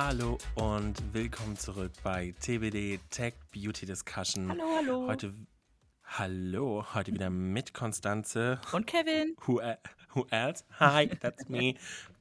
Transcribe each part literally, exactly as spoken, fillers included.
Hallo und willkommen zurück bei T B D Tech Beauty Discussion. Hallo, hallo. Heute, hallo, heute wieder mit Constance. Und Kevin. Who, who else? Hi, that's me.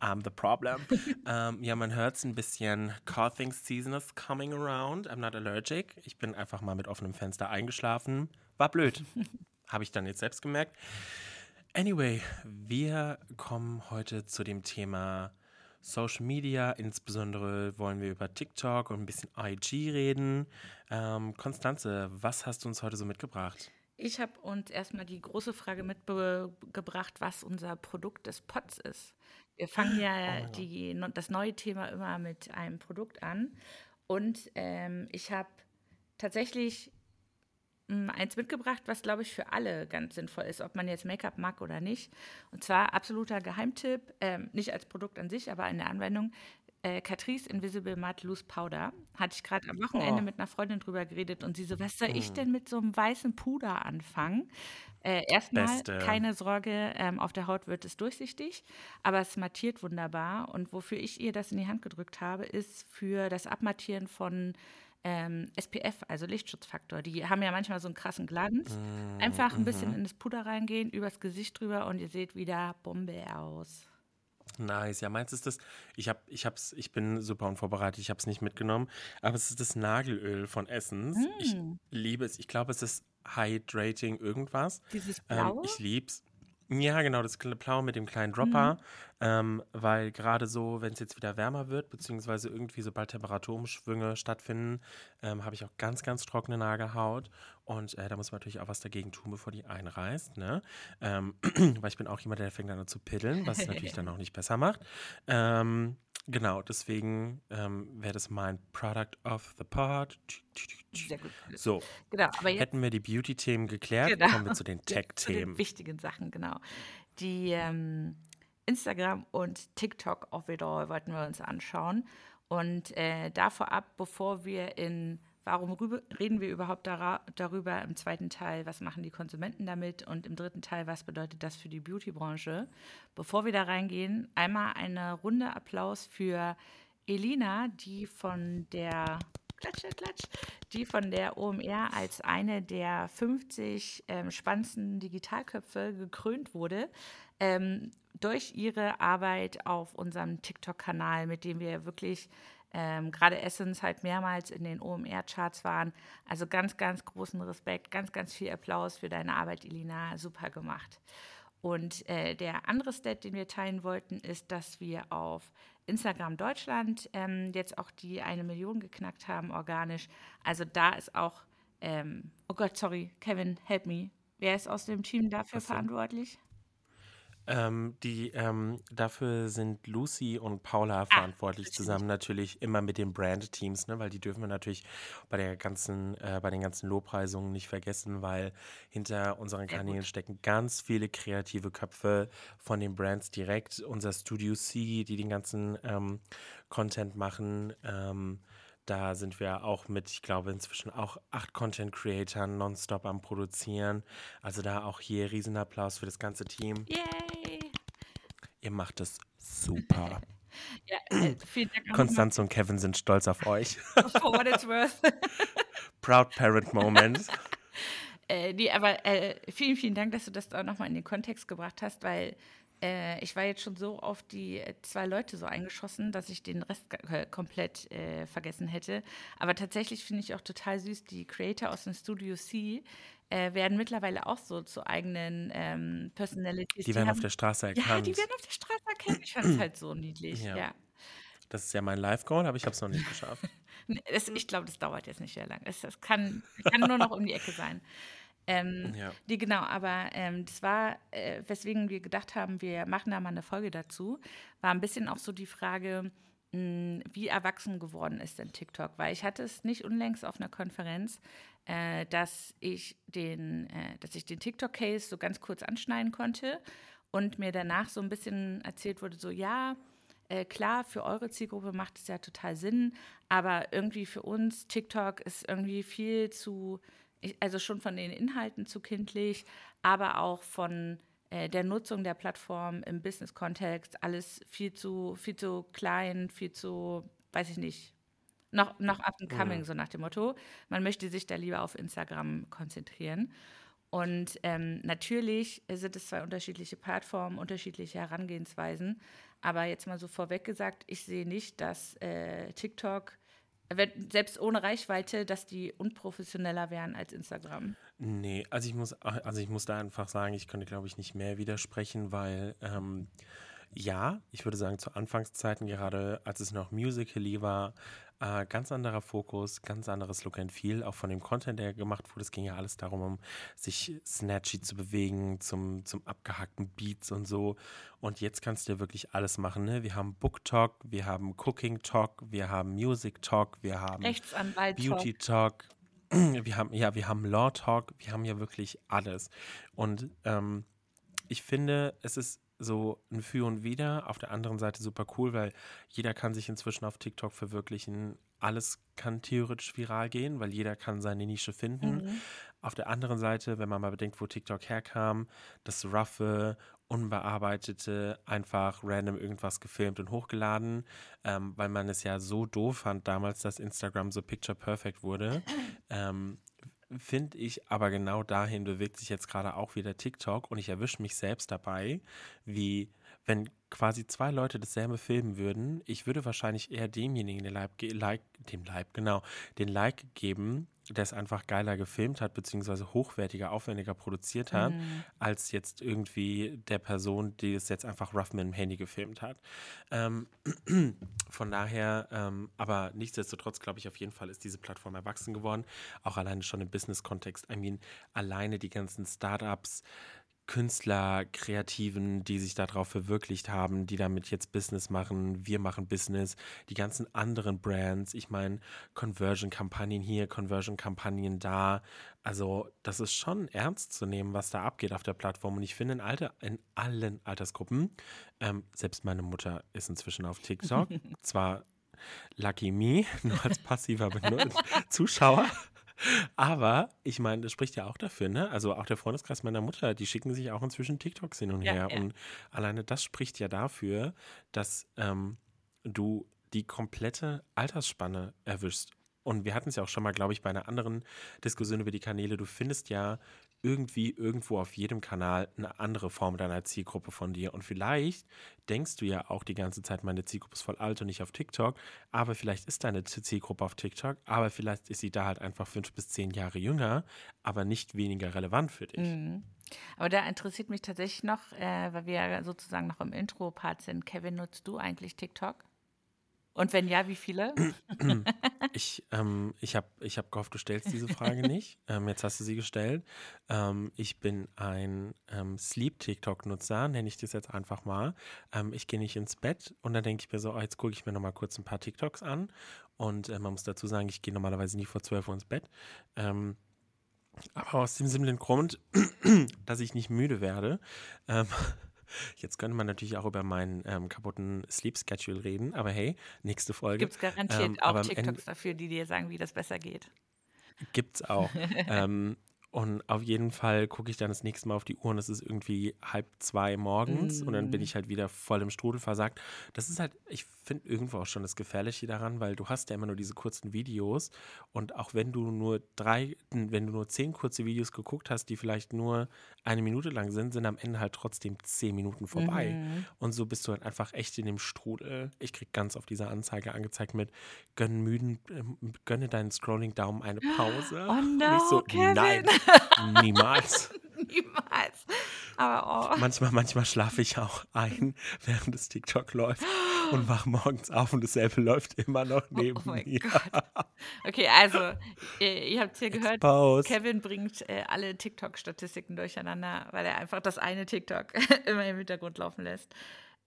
I'm the problem. um, ja, man hört es ein bisschen. Coughing season is coming around. I'm not allergic. Ich bin einfach mal mit offenem Fenster eingeschlafen. War blöd. Habe ich dann jetzt selbst gemerkt. Anyway, wir kommen heute zu dem Thema Social Media, insbesondere wollen wir über TikTok und ein bisschen I G reden. Ähm, Constance, was hast du uns heute so mitgebracht? Ich habe uns erstmal die große Frage mitgebracht, was unser Produkt des Pods ist. Wir fangen ja oh. die, das neue Thema immer mit einem Produkt an. Und ähm, ich habe tatsächlich eins mitgebracht, was, glaube ich, für alle ganz sinnvoll ist, ob man jetzt Make-up mag oder nicht. Und zwar absoluter Geheimtipp, äh, nicht als Produkt an sich, aber in der Anwendung, äh, Catrice Invisible Matte Loose Powder. Hatte ich gerade am Wochenende oh. mit einer Freundin drüber geredet und sie so, was soll ich denn mit so einem weißen Puder anfangen? Äh, erstmal, keine Sorge, ähm, auf der Haut wird es durchsichtig, aber es mattiert wunderbar. Und wofür ich ihr das in die Hand gedrückt habe, ist für das Abmattieren von Ähm, S P F, also Lichtschutzfaktor, die haben ja manchmal so einen krassen Glanz. Einfach ein bisschen mhm. in das Puder reingehen, übers Gesicht drüber und ihr seht wieder Bombe aus. Nice, ja, meins ist das, ich hab, ich hab's, ich bin super unvorbereitet, ich habe es nicht mitgenommen, aber es ist das Nagelöl von Essence. Mhm. Ich liebe es, ich glaube, es ist Hydrating irgendwas. Dieses Blau? Ähm, ich lieb's. Ja, genau, das Blau mit dem kleinen Dropper, mhm. ähm, weil gerade so, wenn es jetzt wieder wärmer wird, beziehungsweise irgendwie sobald Temperaturumschwünge stattfinden, ähm, habe ich auch ganz, ganz trockene Nagelhaut und äh, da muss man natürlich auch was dagegen tun, bevor die einreißt, ne? Ähm, weil ich bin auch jemand, der fängt an zu piddeln, was es natürlich dann auch nicht besser macht. Ähm, genau, deswegen ähm, wäre das mein Product of the Pod. Sehr gut. So, genau, aber jetzt hätten wir die Beauty-Themen geklärt, genau. Kommen wir zu den Tech-Themen. Zu den wichtigen Sachen, genau. Die ähm, Instagram und TikTok overall wollten wir uns anschauen. Und äh, da vorab, bevor wir in warum rübe, reden wir überhaupt dar- darüber, im zweiten Teil, was machen die Konsumenten damit und im dritten Teil, was bedeutet das für die Beauty-Branche. Bevor wir da reingehen, einmal eine Runde Applaus für Elina, die von der Klatsch, Klatsch, die von der O M R als eine der fünfzig ähm, spannendsten Digitalköpfe gekrönt wurde, ähm, durch ihre Arbeit auf unserem TikTok-Kanal, mit dem wir wirklich Ähm, gerade Essence halt mehrmals in den O M R-Charts waren. Also ganz, ganz großen Respekt, ganz, ganz viel Applaus für deine Arbeit, Elina. Super gemacht. Und äh, der andere Stat, den wir teilen wollten, ist, dass wir auf Instagram Deutschland ähm, jetzt auch die eine Million geknackt haben, organisch. Also da ist auch, ähm, oh Gott, sorry, Kevin, help me. Wer ist aus dem Team dafür Was verantwortlich? Ähm, die, ähm, dafür sind Lucy und Paula verantwortlich, ah, zusammen natürlich immer mit den Brand-Teams, ne? Weil die dürfen wir natürlich bei der ganzen, äh, bei den ganzen Lobpreisungen nicht vergessen, weil hinter unseren Kanälen stecken ganz viele kreative Köpfe von den Brands direkt. Unser Studio C, die den ganzen ähm, Content machen, ähm, da sind wir auch mit, ich glaube, inzwischen auch acht Content-Creatoren nonstop am Produzieren. Also da auch hier riesen Applaus für das ganze Team. Yay! Ihr macht es super. Ja, äh, vielen Dank. Constance und Kevin sind stolz auf euch. For what it's worth. Proud Parent Moment. äh, nee, aber äh, vielen, vielen Dank, dass du das auch nochmal in den Kontext gebracht hast, weil ich war jetzt schon so auf die zwei Leute so eingeschossen, dass ich den Rest g- komplett äh, vergessen hätte. Aber tatsächlich finde ich auch total süß, die Creator aus dem Studio C äh, werden mittlerweile auch so zu eigenen ähm, Personalities. Die, die werden haben, auf der Straße erkannt. Ja, die werden auf der Straße erkannt. Ich fand es halt so niedlich, ja. ja. Das ist ja mein Live-Goal, aber ich habe es noch nicht geschafft. das, ich glaube, das dauert jetzt nicht sehr lang. Das, das kann, kann nur noch um die Ecke sein. Ähm, ja. Die, genau, aber ähm, das war, äh, weswegen wir gedacht haben, wir machen da mal eine Folge dazu, war ein bisschen auch so die Frage, mh, wie erwachsen geworden ist denn TikTok? Weil ich hatte es nicht unlängst auf einer Konferenz, äh, dass ich den, äh, dass ich den TikTok-Case so ganz kurz anschneiden konnte und mir danach so ein bisschen erzählt wurde, so ja, Äh, klar, für eure Zielgruppe macht es ja total Sinn, aber irgendwie für uns, TikTok ist irgendwie viel zu, also schon von den Inhalten zu kindlich, aber auch von äh, der Nutzung der Plattform im Business-Kontext, alles viel zu, viel zu klein, viel zu weiß ich nicht, noch, noch up and coming, ja. So nach dem Motto. Man möchte sich da lieber auf Instagram konzentrieren. Und ähm, natürlich sind es zwei unterschiedliche Plattformen, unterschiedliche Herangehensweisen. Aber jetzt mal so vorweg gesagt, ich sehe nicht, dass äh, TikTok, selbst ohne Reichweite, dass die unprofessioneller wären als Instagram. Nee, also ich muss, also ich muss da einfach sagen, ich könnte, glaube ich, nicht mehr widersprechen, weil ähm, ja, ich würde sagen, zu Anfangszeiten, gerade als es noch Musical.ly war, äh, ganz anderer Fokus, ganz anderes Look and Feel, auch von dem Content, der gemacht wurde. Es ging ja alles darum, um sich snatchy zu bewegen, zum, zum abgehackten Beats und so. Und jetzt kannst du ja wirklich alles machen, ne? Wir haben Book Talk, wir haben Cooking Talk, wir haben Music Talk, wir haben Rechtsanwalt Beauty Talk. Talk, wir haben, ja, wir haben Law Talk, wir haben ja wirklich alles. Und ähm, ich finde, es ist so ein Für und Wider, auf der anderen Seite super cool, weil jeder kann sich inzwischen auf TikTok verwirklichen, alles kann theoretisch viral gehen, weil jeder kann seine Nische finden. Mhm. Auf der anderen Seite, wenn man mal bedenkt, wo TikTok herkam, das Roughe, Unbearbeitete, einfach random irgendwas gefilmt und hochgeladen, ähm, weil man es ja so doof fand damals, dass Instagram so picture perfect wurde, ähm, finde ich, aber genau dahin bewegt sich jetzt gerade auch wieder TikTok und ich erwische mich selbst dabei, wie wenn quasi zwei Leute dasselbe filmen würden, ich würde wahrscheinlich eher demjenigen den Like, like, dem like, genau, den Like geben, der es einfach geiler gefilmt hat, beziehungsweise hochwertiger, aufwendiger produziert hat, mhm. als jetzt irgendwie der Person, die es jetzt einfach rough mit dem Handy gefilmt hat. Ähm, von daher, ähm, aber nichtsdestotrotz, glaube ich, auf jeden Fall ist diese Plattform erwachsen geworden, auch alleine schon im Business-Kontext. I mean, alleine die ganzen Startups, Künstler, Kreativen, die sich darauf verwirklicht haben, die damit jetzt Business machen, wir machen Business, die ganzen anderen Brands, ich meine, Conversion-Kampagnen hier, Conversion-Kampagnen da, also das ist schon ernst zu nehmen, was da abgeht auf der Plattform und ich finde in, Alter, in allen Altersgruppen, ähm, selbst meine Mutter ist inzwischen auf TikTok, zwar lucky me, nur als passiver Zuschauer, aber ich meine, das spricht ja auch dafür, ne? Also auch der Freundeskreis meiner Mutter, die schicken sich auch inzwischen TikToks hin und ja, her. Ja. Und alleine das spricht ja dafür, dass ähm, du die komplette Altersspanne erwischst. Und wir hatten es ja auch schon mal, glaube ich, bei einer anderen Diskussion über die Kanäle. Du findest ja irgendwie irgendwo auf jedem Kanal eine andere Form deiner Zielgruppe von dir. Und vielleicht denkst du ja auch die ganze Zeit, meine Zielgruppe ist voll alt und nicht auf TikTok, aber vielleicht ist deine Zielgruppe auf TikTok, aber vielleicht ist sie da halt einfach fünf bis zehn Jahre jünger, aber nicht weniger relevant für dich. Mhm. Aber da interessiert mich tatsächlich noch, äh, weil wir ja sozusagen noch im Intro-Part sind, Kevin, nutzt du eigentlich TikTok? Und wenn ja, wie viele? Ich, ähm, ich habe ich hab gehofft, du stellst diese Frage nicht. Ähm, jetzt hast du sie gestellt. Ähm, ich bin ein ähm, Sleep-TikTok-Nutzer, nenne ich das jetzt einfach mal. Ähm, ich gehe nicht ins Bett und dann denke ich mir so, oh, jetzt gucke ich mir nochmal kurz ein paar TikToks an. Und äh, man muss dazu sagen, ich gehe normalerweise nie vor zwölf Uhr ins Bett. Ähm, aber aus dem simplen Grund, dass ich nicht müde werde, ähm, jetzt könnte man natürlich auch über meinen ähm, kaputten Sleep-Schedule reden, aber hey, nächste Folge. Gibt es garantiert ähm, auch TikToks Ende dafür, die dir sagen, wie das besser geht. Gibt's auch. ähm, und auf jeden Fall gucke ich dann das nächste Mal auf die Uhr und es ist irgendwie halb zwei morgens mm. und dann bin ich halt wieder voll im Strudel versagt. Das ist halt, ich finde irgendwo auch schon das Gefährliche daran, weil du hast ja immer nur diese kurzen Videos und auch wenn du nur drei, wenn du nur zehn kurze Videos geguckt hast, die vielleicht nur eine Minute lang sind, sind am Ende halt trotzdem zehn Minuten vorbei. Mm. Und so bist du halt einfach echt in dem Strudel. Ich krieg ganz oft diese Anzeige angezeigt mit, gönn müden, äh, gönne deinen Scrolling-Daumen eine Pause. Oh no, und ich so, Kevin. Nein. Niemals. Niemals. Aber oh. Manchmal, manchmal schlafe ich auch ein, während das TikTok läuft und wache morgens auf und dasselbe läuft immer noch neben oh, oh mein mir. Gott. Okay, also, ihr, ihr habt es hier gehört, Expose. Kevin bringt äh, alle TikTok-Statistiken durcheinander, weil er einfach das eine TikTok immer im Hintergrund laufen lässt.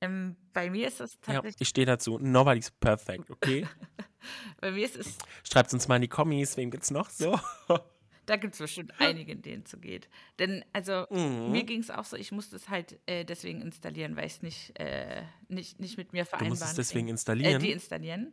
Ähm, bei mir ist das tatsächlich... Ja, ich stehe dazu. Nobody's perfect, okay? Bei mir ist es... Schreibt uns mal in die Kommis, wem gibt's noch so? Da gibt es bestimmt einige, denen es so geht. Denn, also, mhm. mir ging es auch so, ich musste es halt äh, deswegen installieren, weil ich es nicht, äh, nicht, nicht mit mir vereinbaren kann. Du musst es deswegen installieren? Äh, deinstallieren.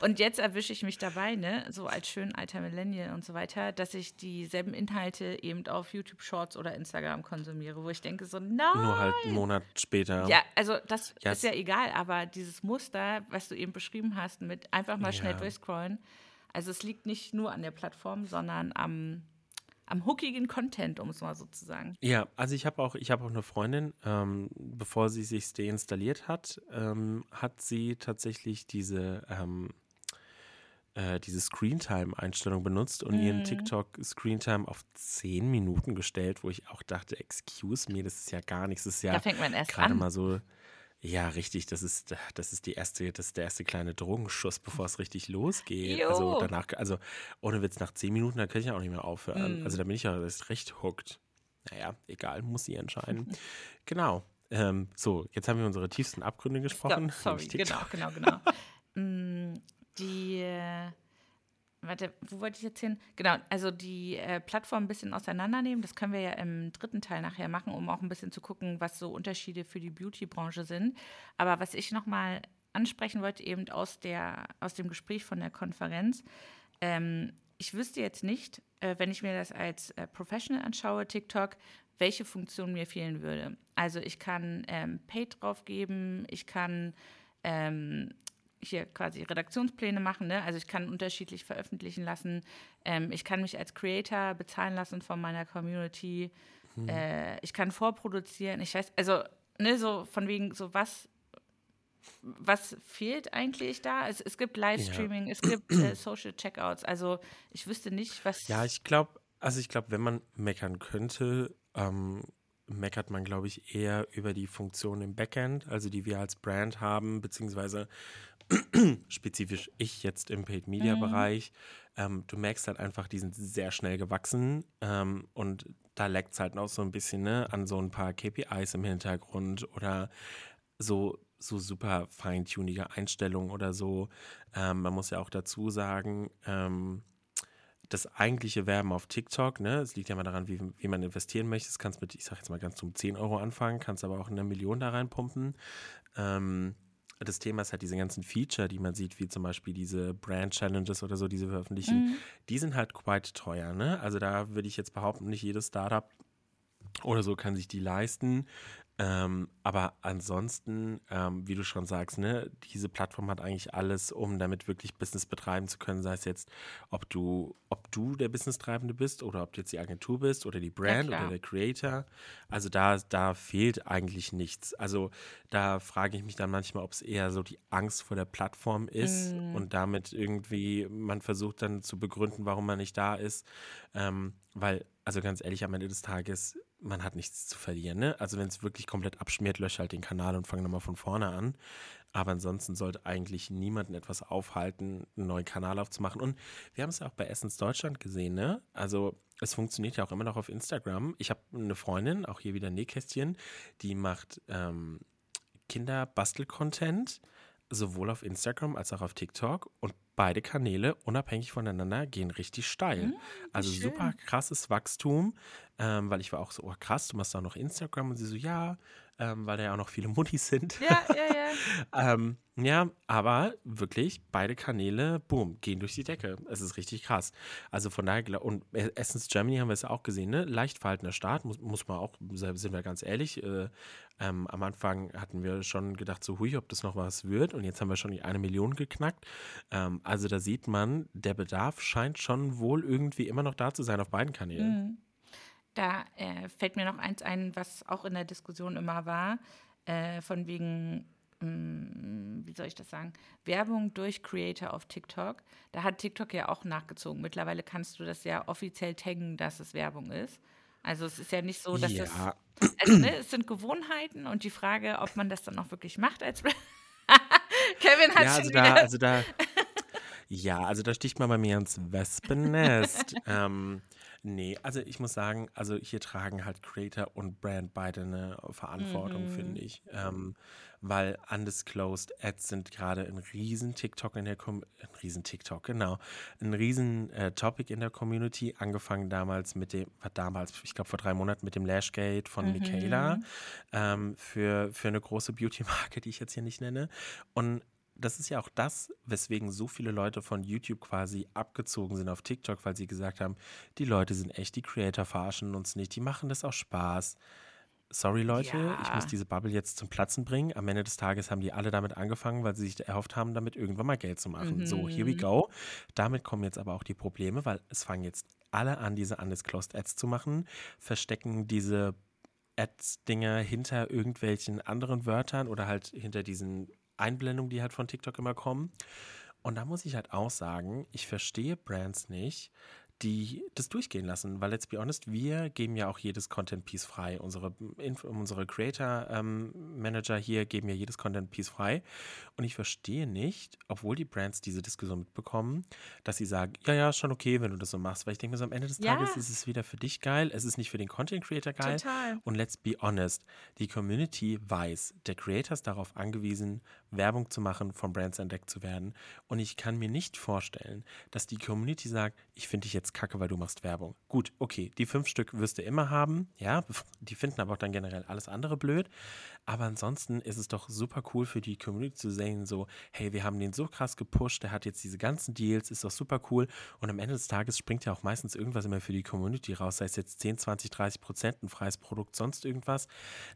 Und jetzt erwische ich mich dabei, ne, so als schön alter Millennial und so weiter, dass ich dieselben Inhalte eben auf YouTube Shorts oder Instagram konsumiere, wo ich denke so, nein. Nur halt einen Monat später. Ja, also das yes. ist ja egal, aber dieses Muster, was du eben beschrieben hast, mit einfach mal schnell ja. durchscrollen, also es liegt nicht nur an der Plattform, sondern am, am hookigen Content, um es mal so zu sagen. Ja, also ich habe auch, ich habe auch eine Freundin, ähm, bevor sie sich's deinstalliert hat, ähm, hat sie tatsächlich diese ähm, diese Screentime-Einstellung benutzt und mhm. ihren TikTok-Screentime auf zehn Minuten gestellt, wo ich auch dachte, excuse me, das ist ja gar nichts. Das ist ja da fängt man erst gerade an. Mal so, ja, richtig, das ist, das ist die erste, das ist der erste kleine Drogenschuss, bevor es richtig losgeht. Jo. Also danach, also ohne Witz, nach zehn Minuten, da kann ich ja auch nicht mehr aufhören. Mhm. Also da bin ich ja recht hooked. Naja, egal, muss sie entscheiden. Genau. Ähm, so, jetzt haben wir unsere tiefsten Abgründe gesprochen. Stop, sorry, genau, genau, genau. mm. Die, warte, wo wollte ich jetzt hin? Genau, also die äh, Plattform ein bisschen auseinandernehmen. Das können wir ja im dritten Teil nachher machen, um auch ein bisschen zu gucken, was so Unterschiede für die Beauty-Branche sind. Aber was ich nochmal ansprechen wollte, eben aus, der, aus dem Gespräch von der Konferenz, ähm, ich wüsste jetzt nicht, äh, wenn ich mir das als äh, Professional anschaue, TikTok, welche Funktion mir fehlen würde. Also ich kann ähm, Pay draufgeben, ich kann ähm, hier quasi Redaktionspläne machen, ne? Also ich kann unterschiedlich veröffentlichen lassen, ähm, ich kann mich als Creator bezahlen lassen von meiner Community, hm. äh, ich kann vorproduzieren, ich weiß, also ne, so von wegen so was, was fehlt eigentlich da? Es, es gibt Livestreaming, ja. es gibt äh, Social Checkouts, also ich wüsste nicht, was... Ja, ich glaube, also ich glaube, wenn man meckern könnte, ähm, meckert man, glaube ich, eher über die Funktion im Backend, also die wir als Brand haben, beziehungsweise spezifisch ich jetzt im Paid-Media-Bereich, mhm. ähm, du merkst halt einfach, die sind sehr schnell gewachsen ähm, und da leckt es halt noch so ein bisschen, ne, an so ein paar K P Is im Hintergrund oder so, so super feintunige Einstellungen oder so. Ähm, man muss ja auch dazu sagen, ähm, das eigentliche Werben auf TikTok, ne, es liegt ja mal daran, wie, wie man investieren möchte. Das kannst mit, ich sag jetzt mal ganz dumm, zehn Euro anfangen, kannst aber auch eine Million da reinpumpen. Ähm, Das Thema ist halt diese ganzen Feature, die man sieht, wie zum Beispiel diese Brand-Challenges oder so, diese veröffentlichen, mhm. die sind halt quite teuer, ne? Also da würde ich jetzt behaupten, nicht jedes Startup oder so kann sich die leisten. Ähm, aber ansonsten, ähm, wie du schon sagst, ne, diese Plattform hat eigentlich alles, um damit wirklich Business betreiben zu können, sei es jetzt, ob du, ob du der Business-Treibende bist oder ob du jetzt die Agentur bist oder die Brand ja, oder der Creator. Also da, da fehlt eigentlich nichts. Also da frage ich mich dann manchmal, ob es eher so die Angst vor der Plattform ist mm. und damit irgendwie man versucht dann zu begründen, warum man nicht da ist. Ähm, weil, also ganz ehrlich, am Ende des Tages, man hat nichts zu verlieren, ne? Also wenn es wirklich komplett abschmiert, lösche halt den Kanal und fange nochmal von vorne an. Aber ansonsten sollte eigentlich niemanden etwas aufhalten, einen neuen Kanal aufzumachen. Und wir haben es ja auch bei Essence Deutschland gesehen, ne? Also es funktioniert ja auch immer noch auf Instagram. Ich habe eine Freundin, auch hier wieder Nähkästchen, die macht ähm, Kinder-Bastel-Content, sowohl auf Instagram als auch auf TikTok. Und beide Kanäle, unabhängig voneinander, gehen richtig steil. Mhm, also schön. Super krasses Wachstum, ähm, weil ich war auch so, oh krass, du machst auch noch Instagram. Und sie so, ja, ähm, weil da ja auch noch viele Muttis sind. Ja, ja, ja. ähm, ja, aber wirklich, beide Kanäle, boom, gehen durch die Decke. Es ist richtig krass. Also von daher, und Essence Germany haben wir es auch gesehen, ne? Leicht verhaltener Start, muss, muss man auch, sind wir ganz ehrlich, äh, ähm, am Anfang hatten wir schon gedacht, so hui, ob das noch was wird. Und jetzt haben wir schon die eine Million geknackt. Ähm, Also da sieht man, der Bedarf scheint schon wohl irgendwie immer noch da zu sein auf beiden Kanälen. Da äh, fällt mir noch eins ein, was auch in der Diskussion immer war, äh, von wegen, mh, wie soll ich das sagen, Werbung durch Creator auf TikTok. Da hat TikTok ja auch nachgezogen. Mittlerweile kannst du das ja offiziell taggen, dass es Werbung ist. Also es ist ja nicht so, dass ja. das, also ne, es sind Gewohnheiten und die Frage, ob man das dann auch wirklich macht als Kevin hat ja, also schon da, wieder... Also da Ja, also da sticht man bei mir ins Wespennest. ähm, nee, also ich muss sagen, also hier tragen halt Creator und Brand beide eine Verantwortung, mhm. finde ich. Ähm, weil undisclosed Ads sind gerade ein riesen TikTok in der Com- ein riesen TikTok, genau. Ein riesen äh, Topic in der Community, angefangen damals mit dem, war damals, ich glaube vor drei Monaten mit dem Lashgate von mhm. Michaela ähm, für, für eine große Beauty-Marke, die ich jetzt hier nicht nenne. Und das ist ja auch das, weswegen so viele Leute von YouTube quasi abgezogen sind auf TikTok, weil sie gesagt haben, die Leute sind echt, die Creator verarschen uns nicht, die machen das auch Spaß. Sorry Leute, ja. Ich muss diese Bubble jetzt zum Platzen bringen. Am Ende des Tages haben die alle damit angefangen, weil sie sich erhofft haben, damit irgendwann mal Geld zu machen. Mhm. So, here we go. Damit kommen jetzt aber auch die Probleme, weil es fangen jetzt alle an, diese undisclosed Ads zu machen, verstecken diese Ads-Dinger hinter irgendwelchen anderen Wörtern oder halt hinter diesen Einblendungen, die halt von TikTok immer kommen. Und da muss ich halt auch sagen, ich verstehe Brands nicht, die das durchgehen lassen, weil let's be honest, wir geben ja auch jedes Content-Piece frei. Unsere, unsere Creator-Manager ähm, hier geben ja jedes Content-Piece frei und ich verstehe nicht, obwohl die Brands diese Diskussion mitbekommen, dass sie sagen, ja, ja, schon okay, wenn du das so machst, weil ich denke mir so, am Ende des ja. Tages ist es wieder für dich geil, es ist nicht für den Content-Creator geil. Total. Und let's be honest, die Community weiß, der Creator ist darauf angewiesen, Werbung zu machen, von Brands entdeckt zu werden und ich kann mir nicht vorstellen, dass die Community sagt, ich finde dich jetzt kacke, weil du machst Werbung. Gut, okay, die fünf Stück wirst du immer haben, ja, die finden aber auch dann generell alles andere blöd, aber ansonsten ist es doch super cool für die Community zu sehen, so, hey, wir haben den so krass gepusht, der hat jetzt diese ganzen Deals, ist doch super cool und am Ende des Tages springt ja auch meistens irgendwas immer für die Community raus, sei es jetzt zehn, zwanzig, dreißig Prozent, ein freies Produkt, sonst irgendwas,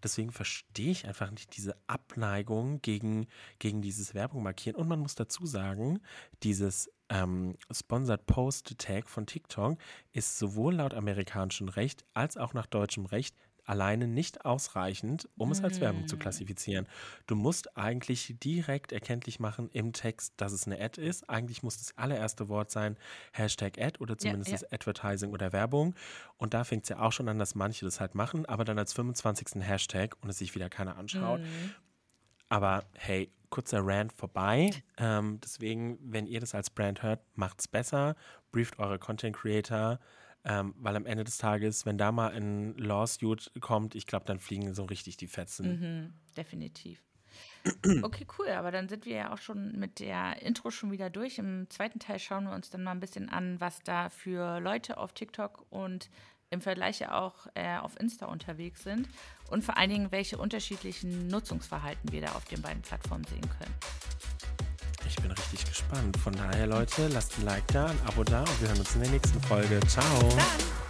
deswegen verstehe ich einfach nicht diese Abneigung gegen, gegen dieses Werbung markieren und man muss dazu sagen, dieses Ähm, Sponsored Post Tag von TikTok ist sowohl laut amerikanischem Recht als auch nach deutschem Recht alleine nicht ausreichend, um es als Werbung zu klassifizieren. Du musst eigentlich direkt erkenntlich machen im Text, dass es eine Ad ist. Eigentlich muss das allererste Wort sein, Hashtag Ad oder zumindest ja, ja. Advertising oder Werbung. Und da fängt es ja auch schon an, dass manche das halt machen, aber dann als fünfundzwanzigsten Hashtag und es sich wieder keiner anschaut. Mhm. Aber hey, kurzer Rant vorbei. Ähm, deswegen, wenn ihr das als Brand hört, macht's besser. Brieft eure Content Creator, ähm, weil am Ende des Tages, wenn da mal ein Lawsuit kommt, ich glaube, dann fliegen so richtig die Fetzen. Mhm, definitiv. Okay, cool. Aber dann sind wir ja auch schon mit der Intro schon wieder durch. Im zweiten Teil schauen wir uns dann mal ein bisschen an, was da für Leute auf TikTok und im Vergleich ja auch äh, auf Insta unterwegs sind und vor allen Dingen, welche unterschiedlichen Nutzungsverhalten wir da auf den beiden Plattformen sehen können. Ich bin richtig gespannt. Von daher, Leute, lasst ein Like da, ein Abo da und wir hören uns in der nächsten Folge. Ciao! Dann.